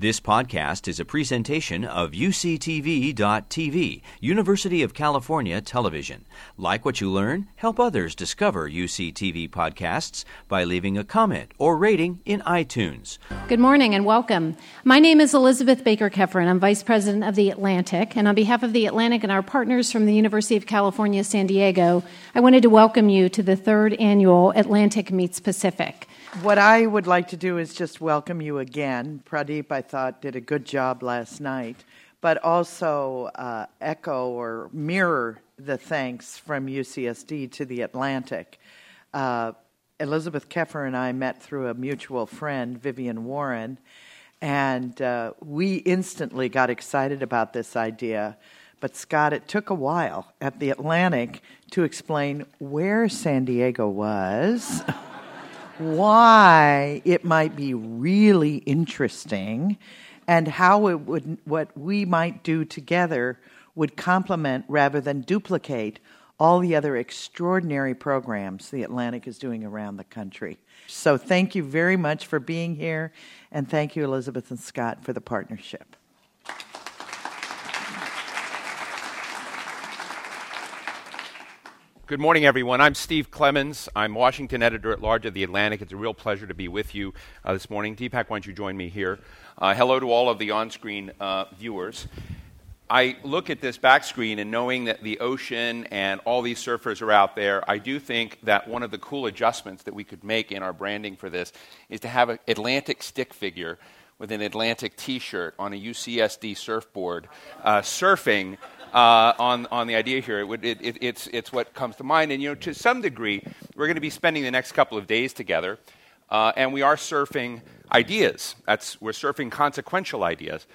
This podcast is a presentation of UCTV.TV, University of California Television. Like what you learn? Help others discover UCTV podcasts by leaving a comment or rating in iTunes. Good morning and welcome. My name is Elizabeth Baker Kefren. I'm Vice President of The Atlantic. And on behalf of The Atlantic and our partners from the University of California, San Diego, I wanted to welcome you to the third annual Atlantic Meets Pacific. What I would like to do is just welcome you again. Pradeep, I thought, did a good job last night, but also echo or mirror the thanks from UCSD to the Atlantic. Elizabeth Keffer and I met through a mutual friend, Vivian Warren, and we instantly got excited about this idea. But, Scott, it took a while at the Atlantic to explain where San Diego was. Why it might be really interesting, and how it would, what we might do together would complement rather than duplicate all the other extraordinary programs the Atlantic is doing around the country. So thank you very much for being here, and thank you, Elizabeth and Scott, for the partnership. Good morning, everyone. I'm Steve Clemens. I'm Washington Editor-at-Large of The Atlantic. It's a real pleasure to be with you this morning. Deepak, why don't you join me here? Hello to all of the on-screen viewers. I look at this back screen and knowing that the ocean and all these surfers are out there, I do think that one of the cool adjustments that we could make in our branding for this is to have an Atlantic stick figure with an Atlantic T-shirt on a UCSD surfboard surfing. On the idea here, it's what comes to mind, and you know, to some degree, we're going to be spending the next couple of days together, and we are surfing ideas. We're surfing consequential ideas,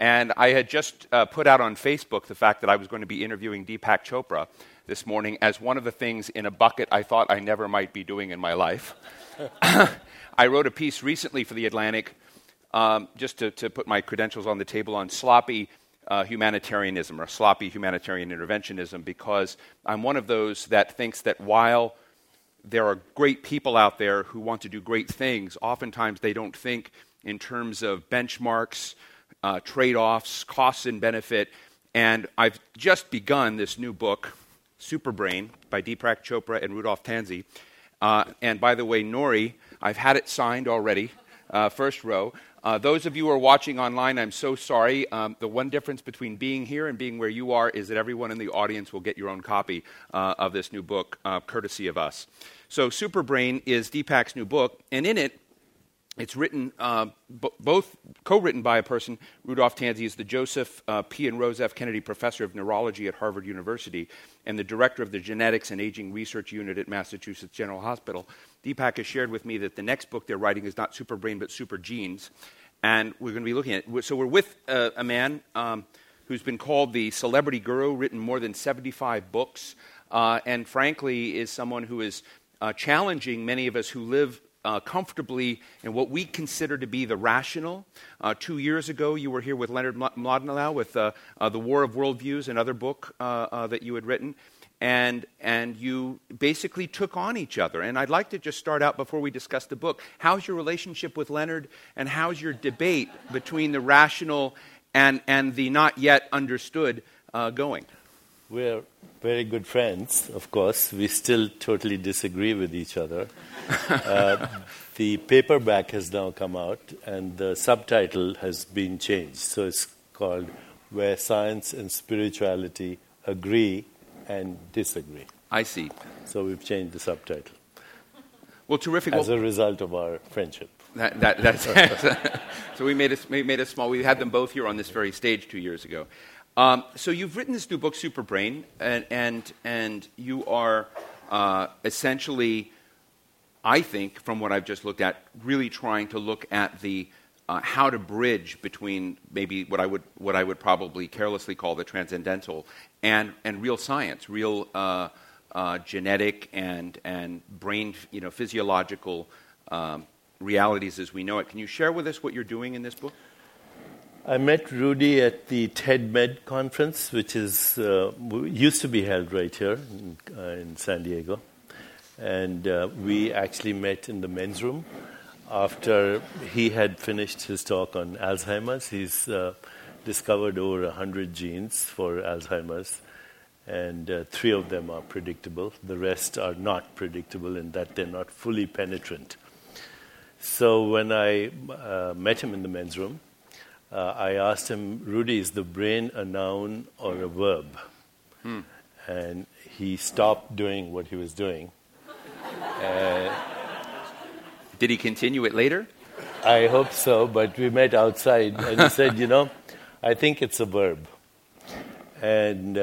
and I had just put out on Facebook the fact that I was going to be interviewing Deepak Chopra this morning as one of the things in a bucket I thought I never might be doing in my life. I wrote a piece recently for The Atlantic, just to put my credentials on the table, on sloppy humanitarianism or sloppy humanitarian interventionism, because I'm one of those that thinks that while there are great people out there who want to do great things, oftentimes they don't think in terms of benchmarks, trade-offs, costs and benefit. And I've just begun this new book, Superbrain, by Deepak Chopra and Rudolph Tanzi. And by the way, Nori, I've had it signed already, first row. Those of you who are watching online, I'm so sorry. The one difference between being here and being where you are is that everyone in the audience will get your own copy of this new book, courtesy of us. So Superbrain is Deepak's new book, and in it, it's written, both co-written by a person, Rudolph Tanzi is the Joseph P. and Rose F. Kennedy Professor of Neurology at Harvard University and the Director of the Genetics and Aging Research Unit at Massachusetts General Hospital. Deepak has shared with me that the next book they're writing is not Superbrain but Supergenes, and we're going to be looking at it. So we're with a man who's been called the celebrity guru, written more than 75 books, and frankly is someone who is challenging many of us who live comfortably in what we consider to be the rational. 2 years ago, you were here with Leonard Mlodinow with The War of Worldviews, another book that you had written, and you basically took on each other. And I'd like to just start out before we discuss the book. How's your relationship with Leonard, and how's your debate between the rational and the not yet understood going? We're very good friends, of course. We still totally disagree with each other. The paperback has now come out, and the subtitle has been changed. So it's called Where Science and Spirituality Agree and Disagree. I see. So we've changed the subtitle. Well, terrific. As a result of our friendship. That's so we made a small... We had them both here on this very stage 2 years ago. So you've written this new book, Superbrain, and you are essentially, I think, from what I've just looked at, really trying to look at the how to bridge between maybe what I would probably carelessly call the transcendental and real science, real genetic and brain, you know, physiological realities as we know it. Can you share with us what you're doing in this book? I met Rudy at the TEDMED conference, which is used to be held right here in San Diego. And we actually met in the men's room After he had finished his talk on Alzheimer's, he's discovered over 100 genes for Alzheimer's, and 3 of them are predictable. The rest are not predictable in that they're not fully penetrant. So when I met him in the men's room, I asked him, Rudy, is the brain a noun or a verb? Hmm. And he stopped doing what he was doing. Did he continue it later? I hope so, but we met outside, and he said, you know, I think it's a verb. And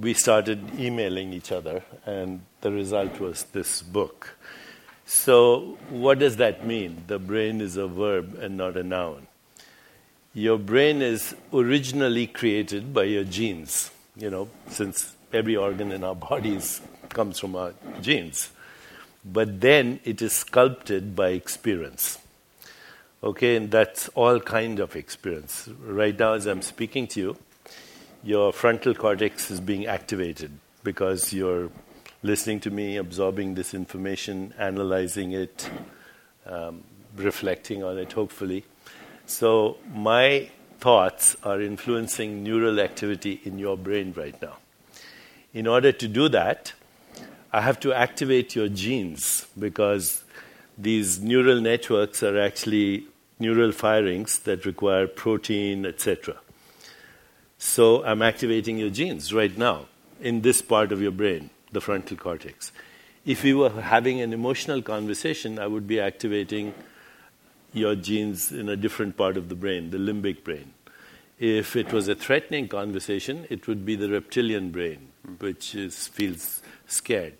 we started emailing each other, and the result was this book. So what does that mean? The brain is a verb and not a noun. Your brain is originally created by your genes, you know, since every organ in our bodies comes from our genes. But then it is sculpted by experience. Okay, and that's all kind of experience. Right now, as I'm speaking to you, your frontal cortex is being activated because you're listening to me, absorbing this information, analyzing it, reflecting on it, hopefully. So my thoughts are influencing neural activity in your brain right now. In order to do that, I have to activate your genes because these neural networks are actually neural firings that require protein, etc. So I'm activating your genes right now in this part of your brain, the frontal cortex. If we were having an emotional conversation, I would be activating your genes in a different part of the brain, the limbic brain. If it was a threatening conversation, it would be the reptilian brain, which feels scared.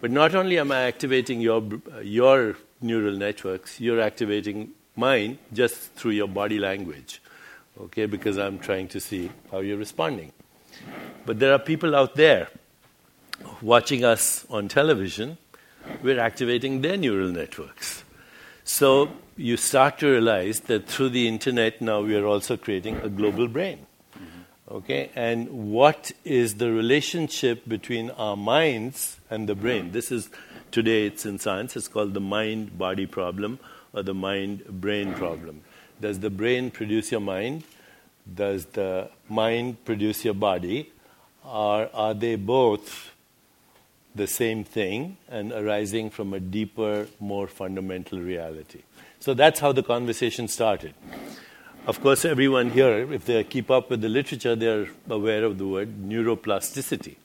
But not only am I activating your neural networks, you're activating mine just through your body language, okay? Because I'm trying to see how you're responding. But there are people out there watching us on television. We're activating their neural networks. So you start to realize that through the internet now we are also creating a global brain. Okay? And what is the relationship between our minds and the brain? This is, today it's in science, it's called the mind-body problem or the mind-brain problem. Does the brain produce your mind? Does the mind produce your body? Or are they both the same thing and arising from a deeper, more fundamental reality? So that's how the conversation started. Of course, everyone here, if they keep up with the literature, they're aware of the word neuroplasticity,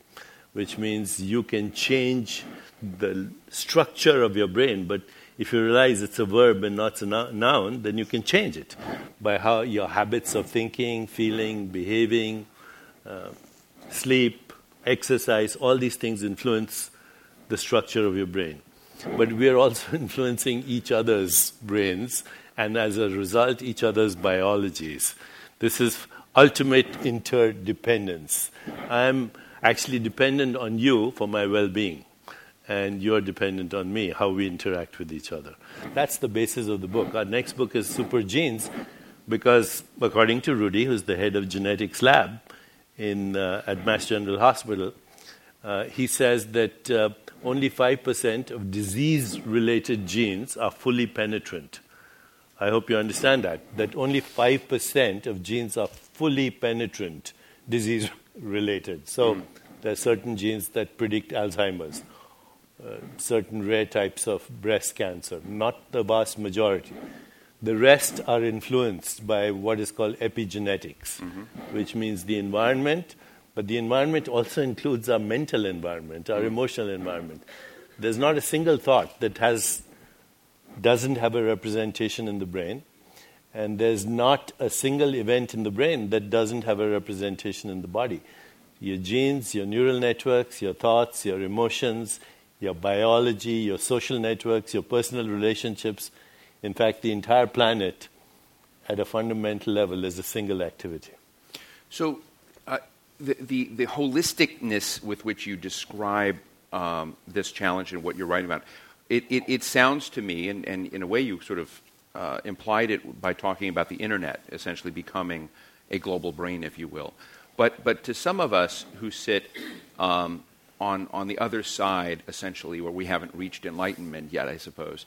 which means you can change the structure of your brain, but if you realize it's a verb and not a noun, then you can change it by how your habits of thinking, feeling, behaving, sleep, exercise, all these things influence the structure of your brain. But we are also influencing each other's brains, and as a result, each other's biologies. This is ultimate interdependence. I'm actually dependent on you for my well-being, and you're dependent on me, how we interact with each other. That's the basis of the book. Our next book is Super Genes, because according to Rudy, who's the head of genetics lab at Mass General Hospital, he says that only 5% of disease-related genes are fully penetrant. I hope you understand that only 5% of genes are fully penetrant, disease-related. So there are certain genes that predict Alzheimer's, certain rare types of breast cancer, not the vast majority. The rest are influenced by what is called epigenetics, which means the environment, but the environment also includes our mental environment, our emotional environment. There's not a single thought that doesn't have a representation in the brain, and there's not a single event in the brain that doesn't have a representation in the body. Your genes, your neural networks, your thoughts, your emotions, your biology, your social networks, your personal relationships, in fact, the entire planet at a fundamental level is a single activity. So the holisticness with which you describe this challenge and what you're writing about, It sounds to me, and in a way you sort of implied it by talking about the internet essentially becoming a global brain, if you will. But to some of us who sit on the other side, essentially, where we haven't reached enlightenment yet, I suppose,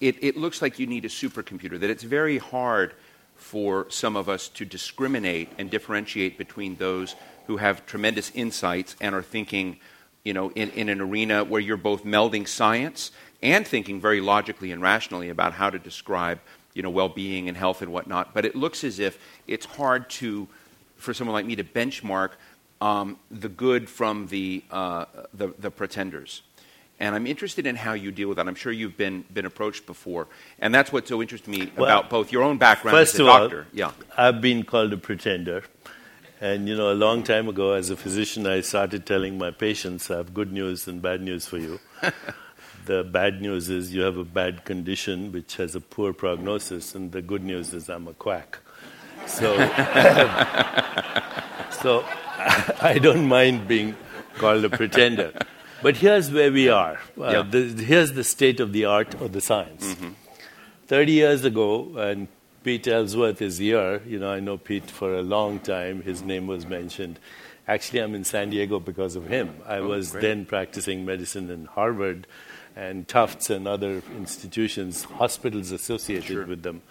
it looks like you need a supercomputer, that it's very hard for some of us to discriminate and differentiate between those who have tremendous insights and are thinking, you know, in an arena where you're both melding science and thinking very logically and rationally about how to describe, you know, well-being and health and whatnot. But it looks as if it's hard to, for someone like me, to benchmark the good from the pretenders. And I'm interested in how you deal with that. I'm sure you've been approached before. And that's what's so interesting to me about both your own background as a doctor. I've been called a pretender. And, you know, a long time ago, as a physician, I started telling my patients, I have good news and bad news for you. The bad news is you have a bad condition, which has a poor prognosis. And the good news is I'm a quack. So, so I don't mind being called a pretender. But here's where we are. Here's the state of the art of the science. 30 years ago, and Pete Ellsworth is here. You know, I know Pete for a long time. His name was mentioned. Actually, I'm in San Diego because of him. I was then practicing medicine in Harvard and Tufts and other institutions, hospitals associated with them.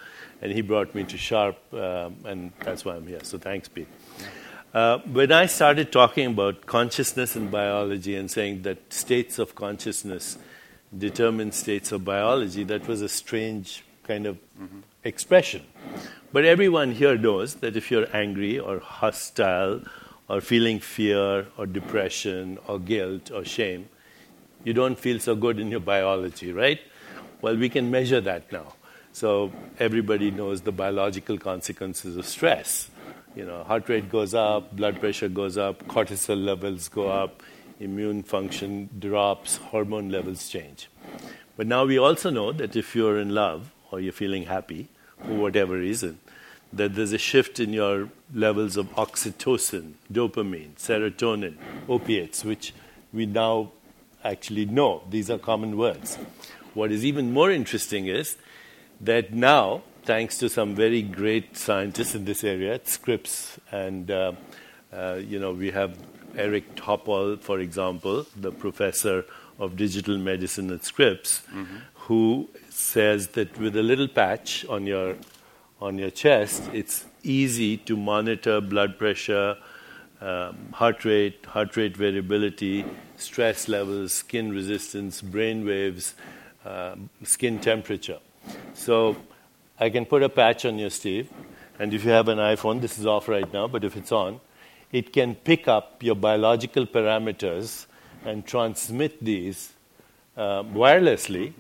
And he brought me to Sharp, and that's why I'm here. So thanks, Pete. When I started talking about consciousness and biology and saying that states of consciousness determine states of biology, that was a strange kind of expression. But everyone here knows that if you're angry or hostile or feeling fear or depression or guilt or shame, you don't feel so good in your biology, right? Well, we can measure that now. So everybody knows the biological consequences of stress. You know, heart rate goes up, blood pressure goes up, cortisol levels go up, immune function drops, hormone levels change. But now we also know that if you're in love or you're feeling happy, for whatever reason, that there's a shift in your levels of oxytocin, dopamine, serotonin, opiates, which we now actually know. These are common words. What is even more interesting is that now, thanks to some very great scientists in this area at Scripps. And, you know, we have Eric Topol, for example, the professor of digital medicine at Scripps, who says that with a little patch on your chest, it's easy to monitor blood pressure, heart rate variability, stress levels, skin resistance, brain waves, skin temperature. So I can put a patch on your sleeve, and if you have an iPhone, this is off right now, but if it's on, it can pick up your biological parameters and transmit these wirelessly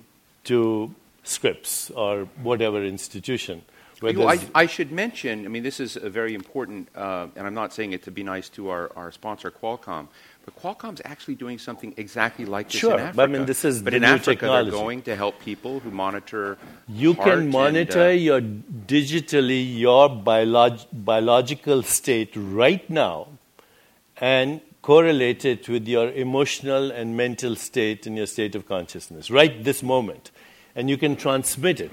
to Scripps or whatever institution. I should mention, I mean, this is a very important, and I'm not saying it to be nice to our sponsor, Qualcomm, but Qualcomm's actually doing something exactly like this in Africa. But, I mean, this is the new Africa, technology. They're going to help people who monitor. You can monitor your digitally your biological state right now, and correlate it with your emotional and mental state and your state of consciousness right this moment, and you can transmit it.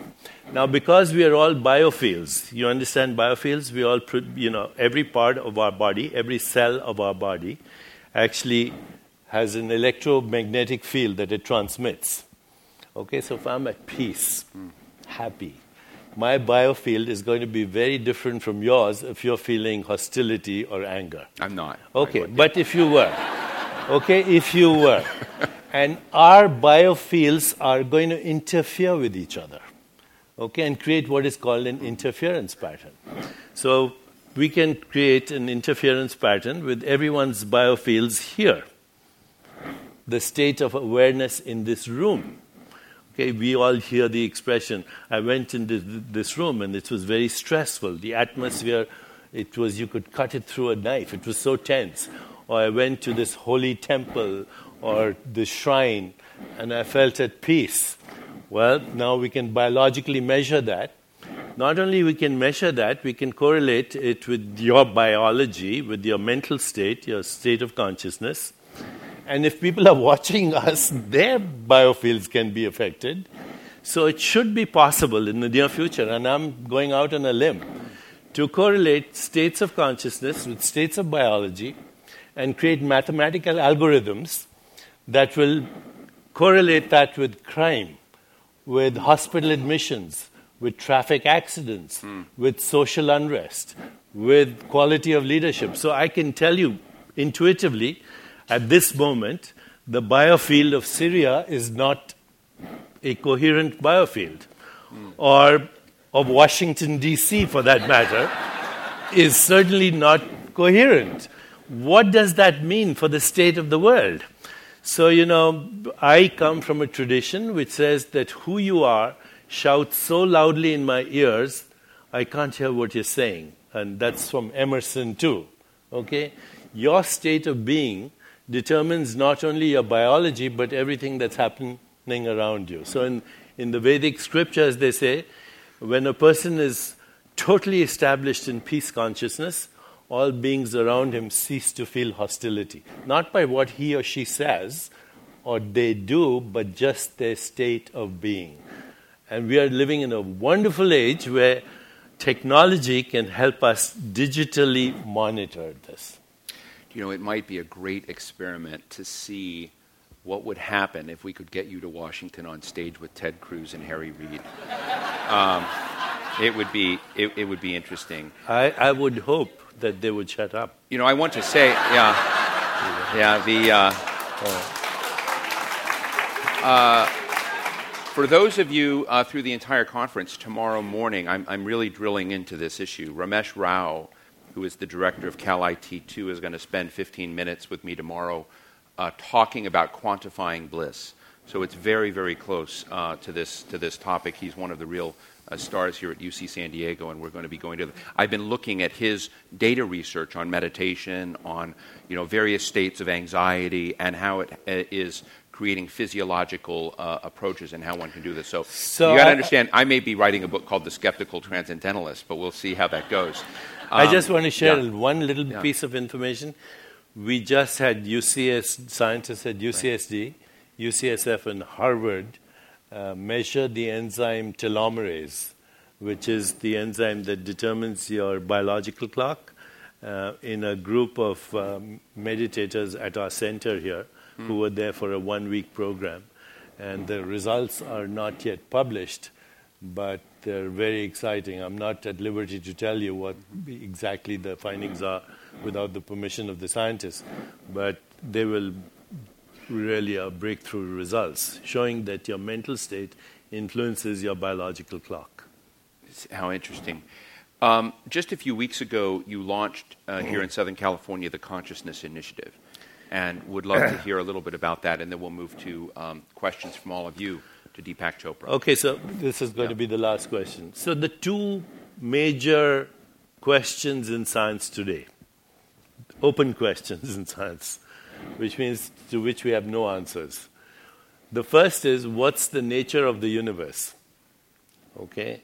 Now, because we are all biofields, you understand biofields. We all, you know, every part of our body, every cell of our body, actually has an electromagnetic field that it transmits. Okay, so if I'm at peace, happy, my biofield is going to be very different from yours if you're feeling hostility or anger. I'm not. Okay, but if you were. Okay, if you were. And our biofields are going to interfere with each other, okay, and create what is called an interference pattern. So we can create an interference pattern with everyone's biofields here, the state of awareness in this room. Okay, we all hear the expression, I went into this room and it was very stressful. The atmosphere, it was, you could cut it through a knife. It was so tense. Or I went to this holy temple or this shrine and I felt at peace. Well, now we can biologically measure that. Not only we can measure that, we can correlate it with your biology, with your mental state, your state of consciousness. And if people are watching us, their biofields can be affected. So it should be possible in the near future, and I'm going out on a limb, to correlate states of consciousness with states of biology and create mathematical algorithms that will correlate that with crime with hospital admissions, with traffic accidents, with social unrest, with quality of leadership. So I can tell you intuitively, at this moment, the biofield of Syria is not a coherent biofield, or of Washington, D.C., for that matter, is certainly not coherent. What does that mean for the state of the world? So, you know, I come from a tradition which says that who you are shouts so loudly in my ears, I can't hear what you're saying. And that's from Emerson too, okay? Your state of being determines not only your biology, but everything that's happening around you. So in the Vedic scriptures, they say, when a person is totally established in peace consciousness, all beings around him cease to feel hostility. Not by what he or she says or they do, but just their state of being. And we are living in a wonderful age where technology can help us digitally monitor this. You know, it might be a great experiment to see what would happen if we could get you to Washington on stage with Ted Cruz and Harry Reid. It would be interesting. I would hope that they would shut up. You know, I want to say, for those of you through the entire conference, tomorrow morning, I'm really drilling into this issue. Ramesh Rao, who is the director of Cal IT2, is going to spend 15 minutes with me tomorrow talking about quantifying bliss. So it's very, very close to this topic. He's one of the real stars here at UC San Diego, and we're going to be going to I've been looking at his data research on meditation, on various states of anxiety, and how it is creating physiological approaches and how one can do this. So you got to understand, I may be writing a book called The Skeptical Transcendentalist, but we'll see how that goes. I just want to share one little piece of information. We just had scientists at UCSD, UCSF, and Harvard measure the enzyme telomerase, which is the enzyme that determines your biological clock, in a group of meditators at our center here, who were there for a one-week program. And the results are not yet published, but they're very exciting. I'm not at liberty to tell you what exactly the findings are without the permission of the scientists, but they will really are breakthrough results, showing that your mental state influences your biological clock. How interesting. Just a few weeks ago, you launched here in Southern California the Consciousness Initiative, and would love to hear a little bit about that, and then we'll move to questions from all of you to Deepak Chopra. Okay, so this is going to be the last question. So the two major questions in science today, open questions in science, which means to which we have no answers. The first is, what's the nature of the universe? Okay?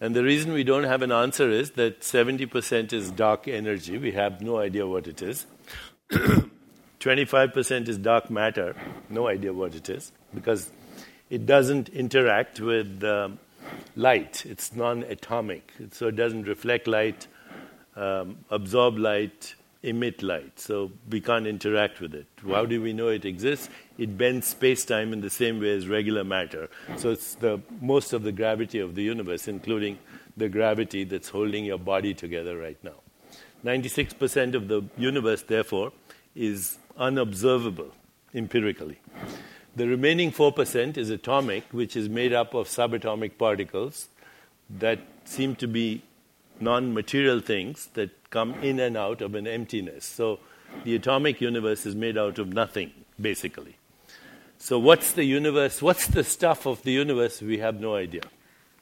And the reason we don't have an answer is that 70% is dark energy. We have no idea what it is. 25% is dark matter. No idea what it is, because it doesn't interact with light. It's non-atomic. So it doesn't reflect light, absorb light, emit light, so we can't interact with it. How do we know it exists? It bends space-time in the same way as regular matter. So it's the most of the gravity of the universe, including the gravity that's holding your body together right now. 96% of the universe, therefore, is unobservable empirically. The remaining 4% is atomic, which is made up of subatomic particles that seem to be non-material things that come in and out of an emptiness. So the atomic universe is made out of nothing, basically. So what's the universe? What's the stuff of the universe? We have no idea.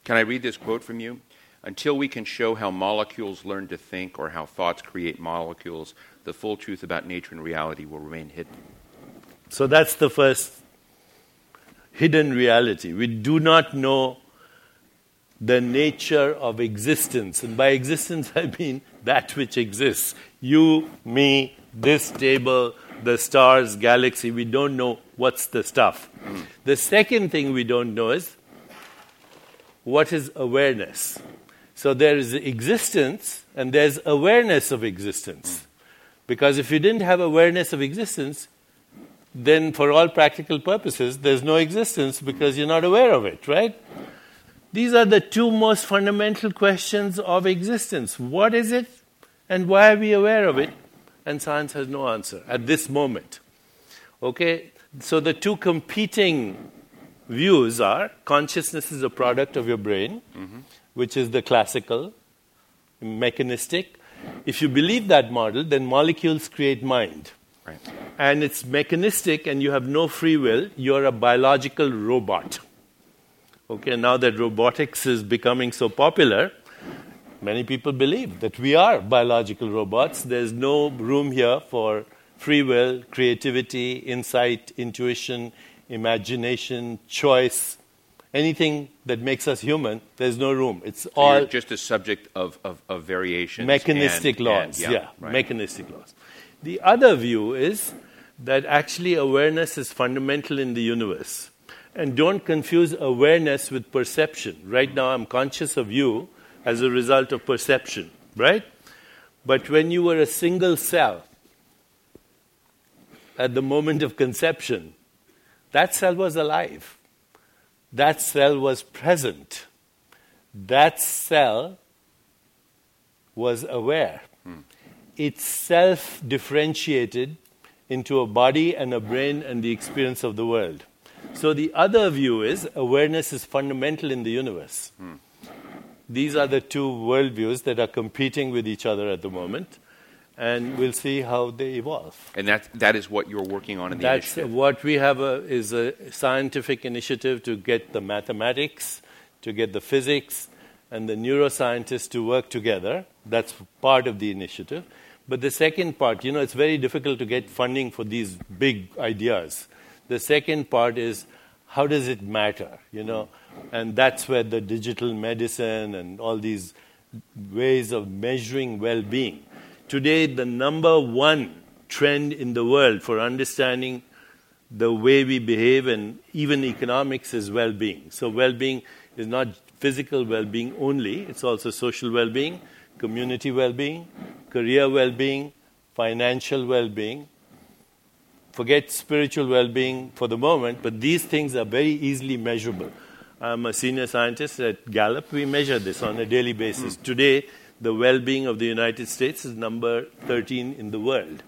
Can I read this quote from you? Until we can show how molecules learn to think or how thoughts create molecules, the full truth about nature and reality will remain hidden. So that's the first hidden reality. We do not know the nature of existence. And by existence, I mean that which exists. You, me, this table, the stars, galaxy. We don't know what's the stuff. The second thing we don't know is what is awareness. So there is existence and there's awareness of existence. Because if you didn't have awareness of existence, then for all practical purposes, there's no existence because you're not aware of it, right? These are the two most fundamental questions of existence. What is it and why are we aware of it? And science has no answer at this moment. Okay, so the two competing views are consciousness is a product of your brain, which is the classical, mechanistic. If you believe that model, then molecules create mind. Right. And it's mechanistic and you have no free will. You're a biological robot. Okay, now that robotics is becoming so popular, many people believe that we are biological robots. There's no room here for free will, creativity, insight, intuition, imagination, choice, anything that makes us human. There's no room. It's so all you're just a subject of variations. Mechanistic laws, right. Mechanistic laws. The other view is that actually awareness is fundamental in the universe. And don't confuse awareness with perception. Right now I'm conscious of you as a result of perception, right? But when you were a single cell at the moment of conception, that cell was alive. That cell was present. That cell was aware. It self-differentiated into a body and a brain and the experience of the world. So the other view is awareness is fundamental in the universe. These are the two worldviews that are competing with each other at the moment, and we'll see how they evolve. And that is what you're working on in the initiative? What we have is a scientific initiative to get the mathematics, to get the physics, and the neuroscientists to work together. That's part of the initiative. But the second part, it's very difficult to get funding for these big ideas. The second part is, how does it matter, And that's where the digital medicine and all these ways of measuring well-being. Today, the number one trend in the world for understanding the way we behave and even economics is well-being. So well-being is not physical well-being only. It's also social well-being, community well-being, career well-being, financial well-being. Forget spiritual well-being for the moment, but these things are very easily measurable. I'm a senior scientist at Gallup. We measure this on a daily basis. Today, the well-being of the United States is number 13 in the world.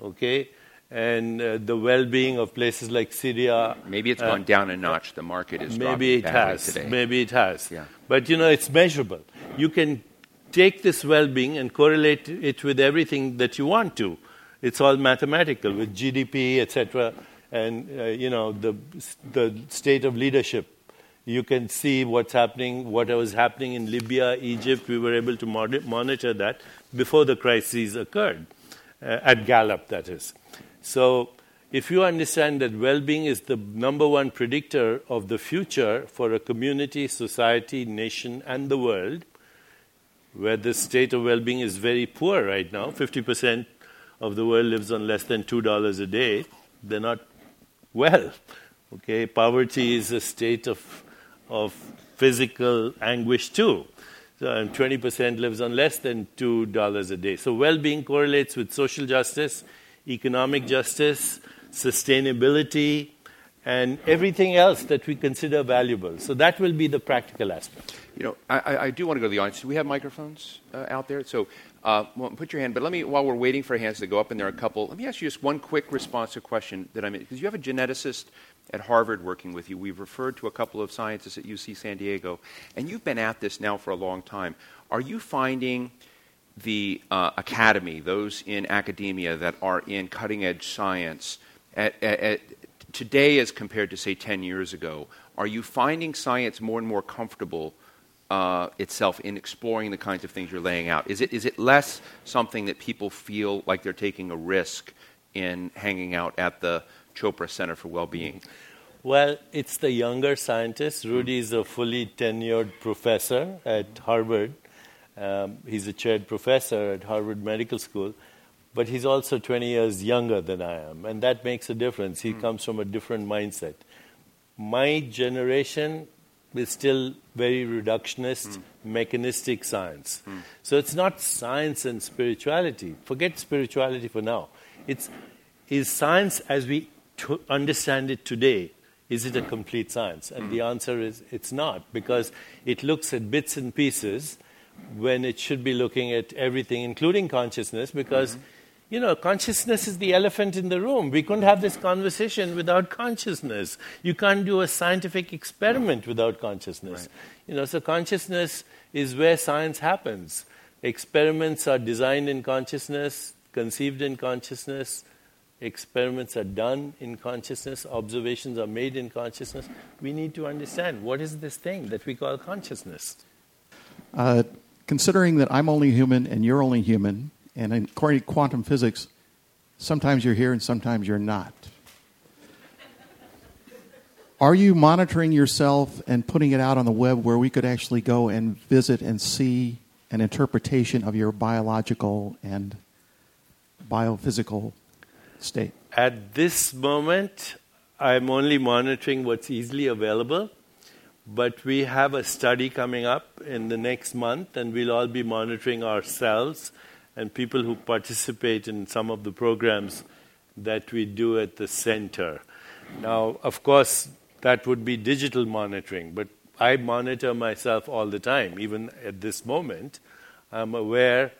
Okay? And the well-being of places like Syria. Maybe it's gone down a notch. The market is dropping down today. Maybe it has. Yeah. But, it's measurable. You can take this well-being and correlate it with everything that you want to. It's all mathematical with GDP, etc., and the state of leadership. You can see what's happening, what was happening in Libya, Egypt. We were able to monitor that before the crises occurred, at Gallup, that is. So if you understand that well-being is the number one predictor of the future for a community, society, nation, and the world, where the state of well-being is very poor right now, 50% of the world lives on less than $2 a day, they're not well. Okay, poverty is a state of physical anguish too. So, 20% lives on less than $2 a day. So well-being correlates with social justice, economic justice, sustainability, and everything else that we consider valuable. So that will be the practical aspect. I do want to go to the audience. Do we have microphones out there? So put your hand. But let me, while we're waiting for hands to go up, and there are a couple, let me ask you just one quick responsive question that I'm in. Because you have a geneticist at Harvard working with you. We've referred to a couple of scientists at UC San Diego. And you've been at this now for a long time. Are you finding the academy, those in academia that are in cutting-edge science at today as compared to, say, 10 years ago, are you finding science more and more comfortable itself in exploring the kinds of things you're laying out? Is it less something that people feel like they're taking a risk in hanging out at the Chopra Center for Well-Being? Well, it's the younger scientists. Rudy is a fully tenured professor at Harvard. He's a chaired professor at Harvard Medical School. But he's also 20 years younger than I am, and that makes a difference. He comes from a different mindset. My generation is still very reductionist, mechanistic science. So it's not science and spirituality. Forget spirituality for now. It's science as we to understand it today, is it a complete science? And the answer is it's not, because it looks at bits and pieces when it should be looking at everything, including consciousness, because, you know, consciousness is the elephant in the room. We couldn't have this conversation without consciousness. You can't do a scientific experiment without consciousness. Right. You know, so consciousness is where science happens. Experiments are designed in consciousness, conceived in consciousness. Experiments are done in consciousness. Observations are made in consciousness. We need to understand, what is this thing that we call consciousness? Considering that I'm only human and you're only human, and according to quantum physics, sometimes you're here and sometimes you're not. Are you monitoring yourself and putting it out on the web where we could actually go and visit and see an interpretation of your biological and biophysical state? At this moment, I'm only monitoring what's easily available, but we have a study coming up in the next month, and we'll all be monitoring ourselves and people who participate in some of the programs that we do at the center. Now, of course, that would be digital monitoring, but I monitor myself all the time. Even at this moment, I'm aware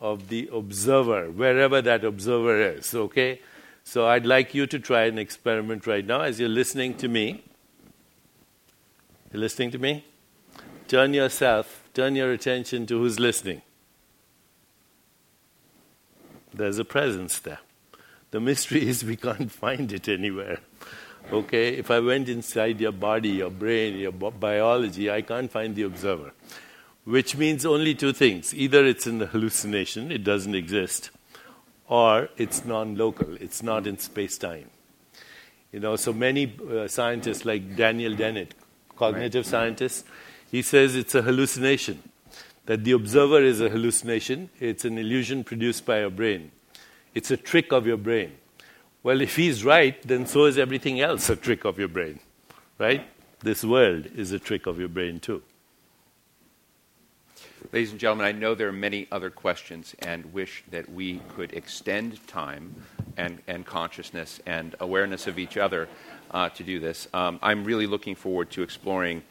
of the observer, wherever that observer is, okay? So I'd like you to try an experiment right now as you're listening to me. You're listening to me? Turn your attention to who's listening. There's a presence there. The mystery is we can't find it anywhere, okay? If I went inside your body, your brain, your biology, I can't find the observer. Which means only two things. Either it's in the hallucination, it doesn't exist, or it's non-local, it's not in space-time. You know, so many scientists like Daniel Dennett, cognitive scientist, he says it's a hallucination, that the observer is a hallucination, it's an illusion produced by your brain. It's a trick of your brain. Well, if he's right, then so is everything else a trick of your brain, right? This world is a trick of your brain too. Ladies and gentlemen, I know there are many other questions and wish that we could extend time and consciousness and awareness of each other to do this. I'm really looking forward to exploring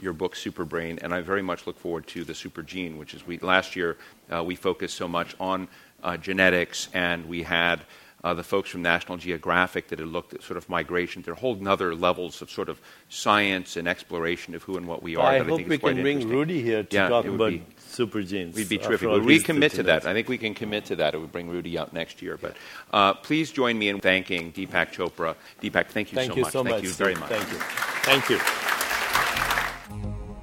your book, Super Brain, and I very much look forward to the Super Gene, which is last year we focused so much on genetics, and we had the folks from National Geographic that had looked at sort of migration. There are whole other levels of sort of science and exploration of who and what we are. I hope we can bring Rudy here to talk about super genes. We'd be terrific. Would we commit to that? I think we can commit to that. It would bring Rudy out next year. But please join me in thanking Deepak Chopra. Deepak, thank you so much. Thank you so much. Thank you very much. Thank you. Thank you.